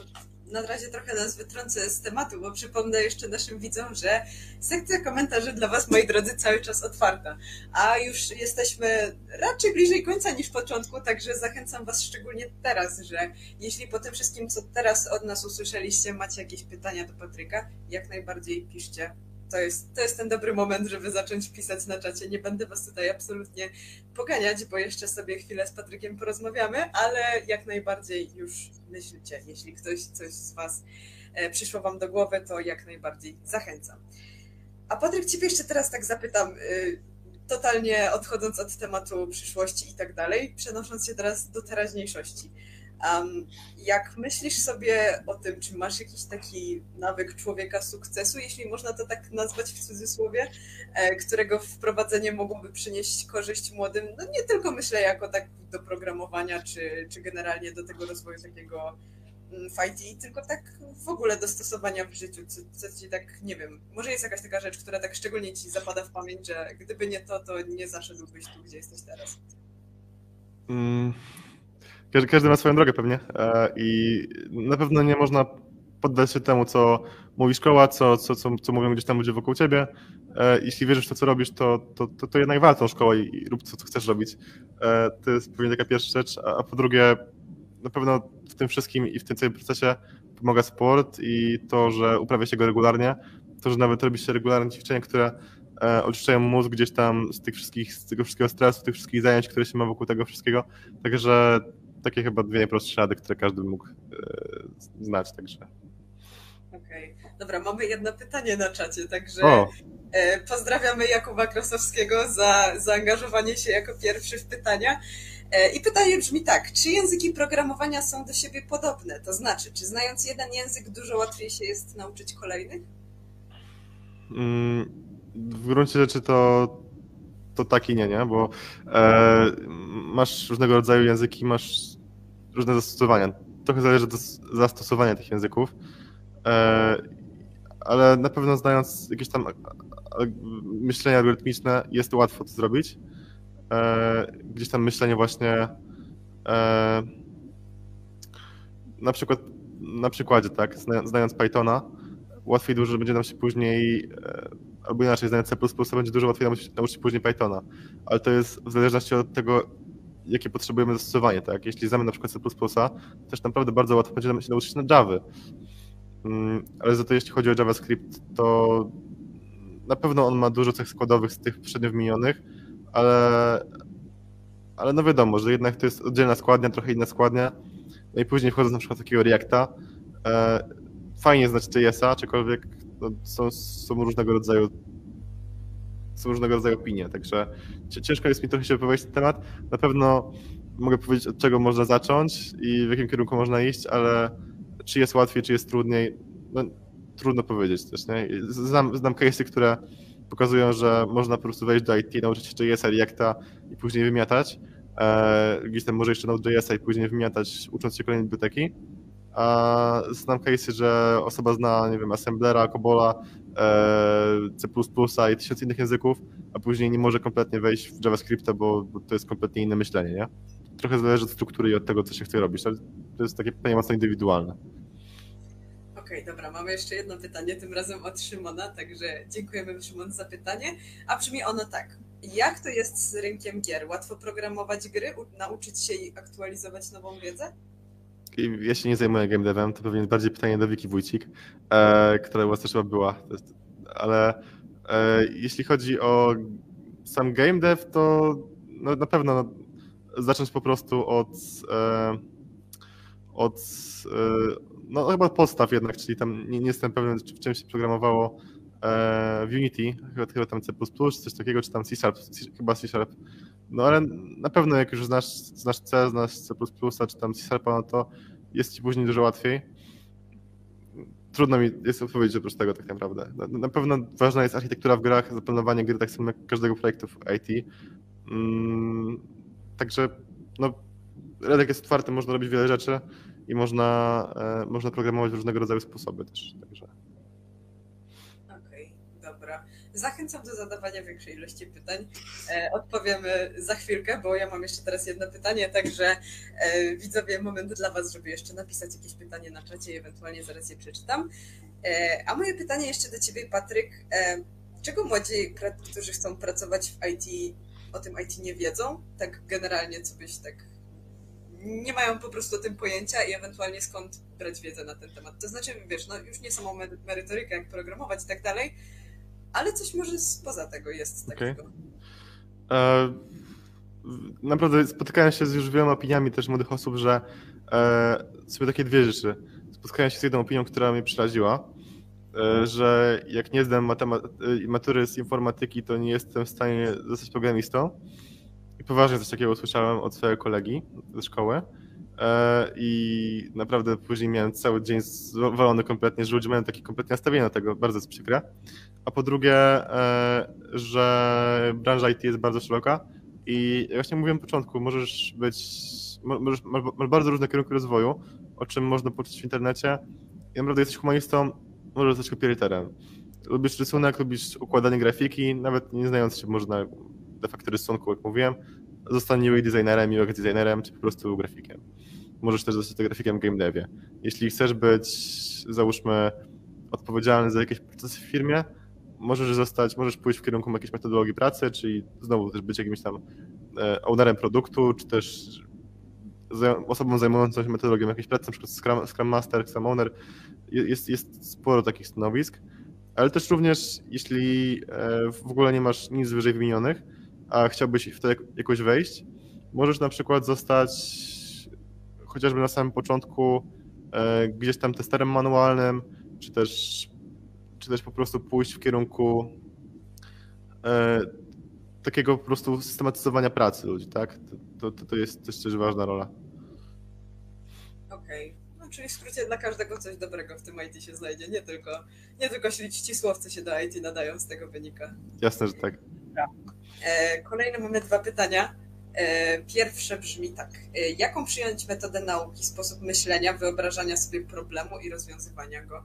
na razie trochę nas wytrącę z tematu, bo przypomnę jeszcze naszym widzom, że sekcja komentarzy dla Was, moi drodzy, cały czas otwarta. A już jesteśmy raczej bliżej końca niż początku, także zachęcam Was szczególnie teraz, że jeśli po tym wszystkim, co teraz od nas usłyszeliście, macie jakieś pytania do Patryka, jak najbardziej piszcie. To jest, to jest ten dobry moment, żeby zacząć pisać na czacie. Nie będę Was tutaj absolutnie poganiać, bo jeszcze sobie chwilę z Patrykiem porozmawiamy, ale jak najbardziej już myślcie. Jeśli ktoś coś z Was przyszło Wam do głowy, to jak najbardziej zachęcam. A Patryk, Ciebie jeszcze teraz tak zapytam, totalnie odchodząc od tematu przyszłości i tak dalej, przenosząc się teraz do teraźniejszości. Um, jak myślisz sobie o tym, czy masz jakiś taki nawyk człowieka sukcesu, jeśli można to tak nazwać w cudzysłowie, e, którego wprowadzenie mogłoby przynieść korzyść młodym, no nie tylko myślę jako tak do programowania, czy, czy generalnie do tego rozwoju takiego fajty, tylko tak w ogóle do stosowania w życiu, co, co ci tak, nie wiem, może jest jakaś taka rzecz, która tak szczególnie ci zapada w pamięć, że gdyby nie to, to nie zaszedłbyś tu, gdzie jesteś teraz. Mm. Każdy ma swoją drogę pewnie i na pewno nie można poddać się temu, co mówi szkoła, co, co, co, co mówią gdzieś tam ludzie wokół ciebie. Jeśli wierzysz w to, co robisz, to, to, to, to jednak warto szkołę i rób to, co chcesz robić. To jest pewnie taka pierwsza rzecz, a po drugie na pewno w tym wszystkim i w tym całym procesie pomaga sport i to, że uprawia się go regularnie, to, że nawet robi się regularne ćwiczenia, które oczyszczają mózg gdzieś tam z tych wszystkich, z tego wszystkiego stresu, tych wszystkich zajęć, które się ma wokół tego wszystkiego, także takie chyba dwie najprostsze rady, które każdy mógł yy, znać, także. Okej, okay. Dobra, mamy jedno pytanie na czacie, także o. Pozdrawiamy Jakuba Krosowskiego za zaangażowanie się jako pierwszy w pytania. I pytanie brzmi tak, czy języki programowania są do siebie podobne? To znaczy, czy znając jeden język dużo łatwiej się jest nauczyć kolejnych? W gruncie rzeczy to to tak i nie, nie? Bo e, masz różnego rodzaju języki, masz różne zastosowania. Trochę zależy od zastosowania tych języków, e, ale na pewno znając jakieś tam myślenie algorytmiczne jest łatwo to zrobić. E, gdzieś tam myślenie właśnie e, na przykład na przykładzie, tak, znając Pythona, łatwiej dużo będzie nam się później e, albo inaczej, znając C plus plus będzie dużo łatwiej nauczyć, nauczyć później Pythona, ale to jest w zależności od tego, jakie potrzebujemy zastosowanie, tak? Jeśli znamy na przykład C plus plus, też naprawdę bardzo łatwo będzie nam się nauczyć na Java, ale za to jeśli chodzi o JavaScript, to na pewno on ma dużo cech składowych z tych poprzednio wymienionych, ale, ale no wiadomo, że jednak to jest oddzielna składnia, trochę inna składnia, no i później wchodząc na przykład takiego Reacta, e, fajnie znać J S a, aczkolwiek no, są, są różnego rodzaju są różnego rodzaju opinie, także ciężko jest mi trochę się wypowiedzieć na ten temat. Na pewno mogę powiedzieć, od czego można zacząć i w jakim kierunku można iść, ale czy jest łatwiej, czy jest trudniej, no, trudno powiedzieć też, nie? Znam, znam case'y, które pokazują, że można po prostu wejść do I T, nauczyć się J S a, Reacta i później wymiatać, eee, gdzieś tam może jeszcze Node.js a i później wymiatać, ucząc się kolejnej biblioteki. A znam case'y, że osoba zna, nie wiem, Assemblera, Cobola, C plus plus i tysiąc innych języków, a później nie może kompletnie wejść w JavaScripta, bo, bo to jest kompletnie inne myślenie, nie? Trochę zależy od struktury i od tego, co się chce robić. To jest takie pytanie mocno indywidualne. Okej, okay, dobra, mamy jeszcze jedno pytanie, tym razem od Szymona, także dziękujemy Szymon za pytanie, a brzmi ono tak. Jak to jest z rynkiem gier? Łatwo programować gry, nauczyć się i aktualizować nową wiedzę? I ja się nie zajmuję game devem, to pewnie bardziej pytanie do Wiki Wójcik, e, która u was też chyba była, ale e, jeśli chodzi o sam game dev, to no, na pewno zacząć po prostu od, e, od e, no chyba podstaw jednak, czyli tam nie, nie jestem pewien, w czym się programowało e, w Unity, chyba, chyba tam C plus plus, coś takiego, czy tam C Sharp, chyba C Sharp. No ale na pewno jak już znasz, znasz C, znasz C plus plus, czy tam C Sharpa, no to jest ci później dużo łatwiej. trudno mi jest odpowiedzieć oprócz tego tak naprawdę. Na, na pewno ważna jest architektura w grach, zaplanowanie gry, tak samo jak każdego projektu w I T. Mm, także no, Redek jest otwarty, można robić wiele rzeczy i można, e, można programować w różnego rodzaju sposoby też. Także. Okej, okay, dobra. Zachęcam do zadawania większej ilości pytań. E, odpowiemy za chwilkę, bo ja mam jeszcze teraz jedno pytanie, także e, widzowie, moment dla was, żeby jeszcze napisać jakieś pytanie na czacie i ewentualnie zaraz je przeczytam. E, a moje pytanie jeszcze do ciebie, Patryk. E, czego młodzi, którzy chcą pracować w I T, o tym I T nie wiedzą? Tak generalnie, co byś tak... nie mają po prostu o tym pojęcia i ewentualnie skąd brać wiedzę na ten temat. To znaczy, wiesz, no już nie samą merytorykę, jak programować i tak dalej, ale coś może spoza tego jest takiego. Okay. E, naprawdę spotykałem się z już wieloma opiniami też młodych osób, że e, sobie takie dwie rzeczy. Spotkałem się z jedną opinią, która mnie przeraziła, e, że jak nie zdam matury z informatyki, to nie jestem w stanie zostać programistą. I poważnie coś takiego usłyszałem od swojego kolegi ze szkoły i naprawdę później miałem cały dzień zwalony kompletnie, że ludzie mają takie kompletnie nastawienie na tego, bardzo jest przykre. A po drugie, że branża I T jest bardzo szeroka i jak właśnie mówiłem na początku, możesz być, możesz, masz bardzo różne kierunki rozwoju, o czym można poczytać w internecie i naprawdę jesteś humanistą, możesz zostać copywriterem. Lubisz rysunek, lubisz układanie grafiki, nawet nie znając się można de facto rysunku, jak mówiłem, zostanie U I designerem, U X designerem, czy po prostu grafikiem. Możesz też zostać grafikiem game devie. Jeśli chcesz być, załóżmy, odpowiedzialny za jakieś procesy w firmie, możesz zostać, możesz pójść w kierunku jakiejś metodologii pracy, czyli znowu też być jakimś tam ownerem produktu, czy też osobą zajmującą się metodologią jakiejś pracy, na przykład Scrum, Scrum Master, Scrum Owner. Jest, jest sporo takich stanowisk, ale też również, jeśli w ogóle nie masz nic wyżej wymienionych, a chciałbyś w to jakoś wejść, możesz na przykład zostać chociażby na samym początku e, gdzieś tam testerem manualnym, czy też, czy też po prostu pójść w kierunku e, takiego po prostu systematyzowania pracy ludzi, tak? To, to, to jest też, też ważna rola. Okej, okay. No, czyli w skrócie dla każdego coś dobrego w tym I T się znajdzie, nie tylko, nie tylko ścisłowcy się do I T nadają, z tego wynika. Jasne, że tak. Kolejne mamy dwa pytania. Pierwsze brzmi tak. Jaką przyjąć metodę nauki, sposób myślenia, wyobrażania sobie problemu i rozwiązywania go?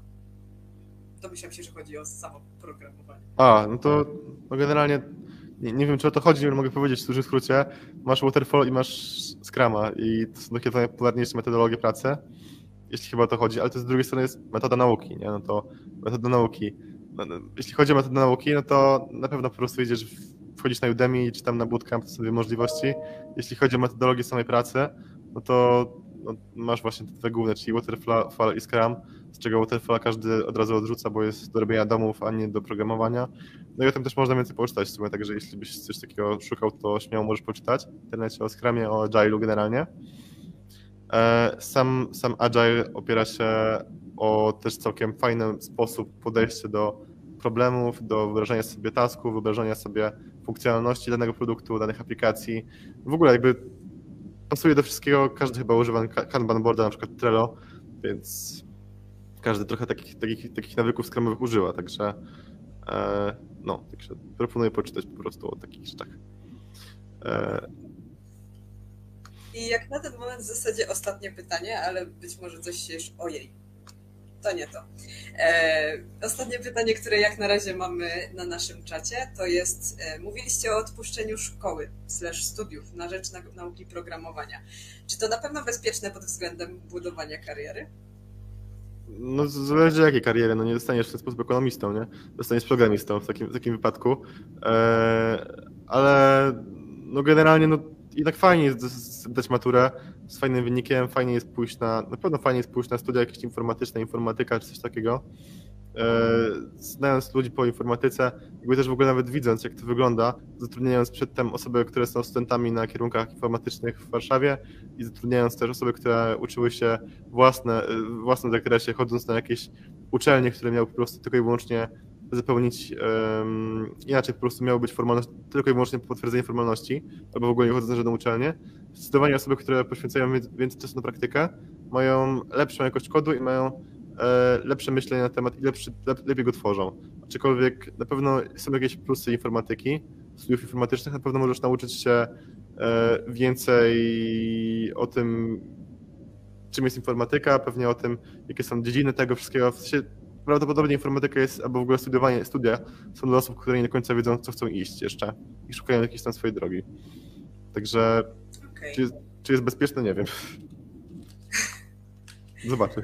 Domyślam się, że chodzi o samo programowanie. A, no to no generalnie nie, nie wiem, czy o to chodzi, ale mogę powiedzieć w dużym skrócie. Masz Waterfall i masz Scrama i to są takie najpopularniejsze metodologie pracy, jeśli chyba o to chodzi, ale to z drugiej strony jest metoda nauki, nie? No to metoda nauki. Jeśli chodzi o metodę nauki, no to na pewno po prostu idziesz, wchodzisz na Udemy czy tam na bootcamp, to są dwie możliwości. Jeśli chodzi o metodologię samej pracy, no to no, masz właśnie te dwie główne, czyli Waterfall i Scrum, z czego Waterfall każdy od razu odrzuca, bo jest do robienia domów, a nie do programowania. No i o tym też można więcej poczytać w sumie, także jeśli byś coś takiego szukał, to śmiało możesz poczytać w internecie o Scrumie, o Agile'u generalnie. Sam, sam Agile opiera się o też całkiem fajny sposób podejścia do problemów, do wyobrażania sobie tasków, wyobrażania sobie funkcjonalności danego produktu, danych aplikacji. W ogóle jakby pasuje do wszystkiego, każdy chyba używa Kanban boarda, na przykład Trello, więc każdy trochę takich, takich, takich nawyków scrumowych używa, także no, także proponuję poczytać po prostu o takich rzeczach. I jak na ten moment w zasadzie ostatnie pytanie, ale być może coś się już... Ojej. To nie to. E, ostatnie pytanie, które jak na razie mamy na naszym czacie, to jest e, mówiliście o odpuszczeniu szkoły slash studiów na rzecz na, nauki programowania. Czy to na pewno bezpieczne pod względem budowania kariery? No zależy jakiej kariery, no nie zostaniesz w ten sposób ekonomistą, nie? Zostaniesz programistą w takim, w takim wypadku, e, ale no generalnie no i tak fajnie jest dać maturę z fajnym wynikiem, fajnie jest pójść na, na pewno fajnie jest pójść na studia jakieś informatyczne, informatyka czy coś takiego. Znając ludzi po informatyce, jakby też w ogóle nawet widząc jak to wygląda, zatrudniając przedtem osoby, które są studentami na kierunkach informatycznych w Warszawie i zatrudniając też osoby, które uczyły się własne, w własnym zakresie, chodząc na jakieś uczelnie, które miały po prostu tylko i wyłącznie zapełnić, um, inaczej po prostu miało być formalność, tylko i wyłącznie potwierdzenie formalności, albo w ogóle nie chodzą na żadną uczelnię. Zdecydowanie osoby, które poświęcają więcej czasu na praktykę, mają lepszą jakość kodu i mają lepsze myślenie na temat i lepszy, lepiej go tworzą. Aczkolwiek na pewno są jakieś plusy informatyki, studiów informatycznych, na pewno możesz nauczyć się więcej o tym, czym jest informatyka, pewnie o tym, jakie są dziedziny tego wszystkiego. W sensie prawdopodobnie informatyka jest, albo w ogóle studiowanie, studia są dla osób, które nie do końca wiedzą, co chcą iść jeszcze i szukają jakiejś tam swojej drogi. Także okay. czy, jest, czy jest bezpieczne? Nie wiem. Zobaczę.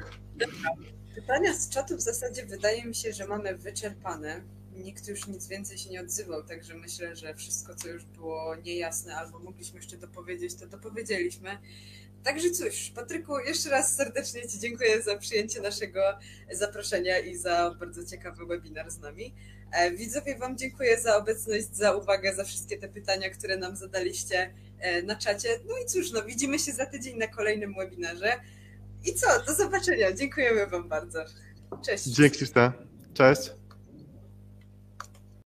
Pytania z czatu w zasadzie wydaje mi się, że mamy wyczerpane. Nikt już nic więcej się nie odzywał, także myślę, że wszystko, co już było niejasne albo mogliśmy jeszcze dopowiedzieć, to dopowiedzieliśmy. Także cóż, Patryku, jeszcze raz serdecznie Ci dziękuję za przyjęcie naszego zaproszenia i za bardzo ciekawy webinar z nami. Widzowie, Wam dziękuję za obecność, za uwagę, za wszystkie te pytania, które nam zadaliście na czacie. No i cóż, no widzimy się za tydzień na kolejnym webinarze. I co, do zobaczenia. Dziękujemy Wam bardzo. Cześć. Dzięki, Krzysztof. Cześć.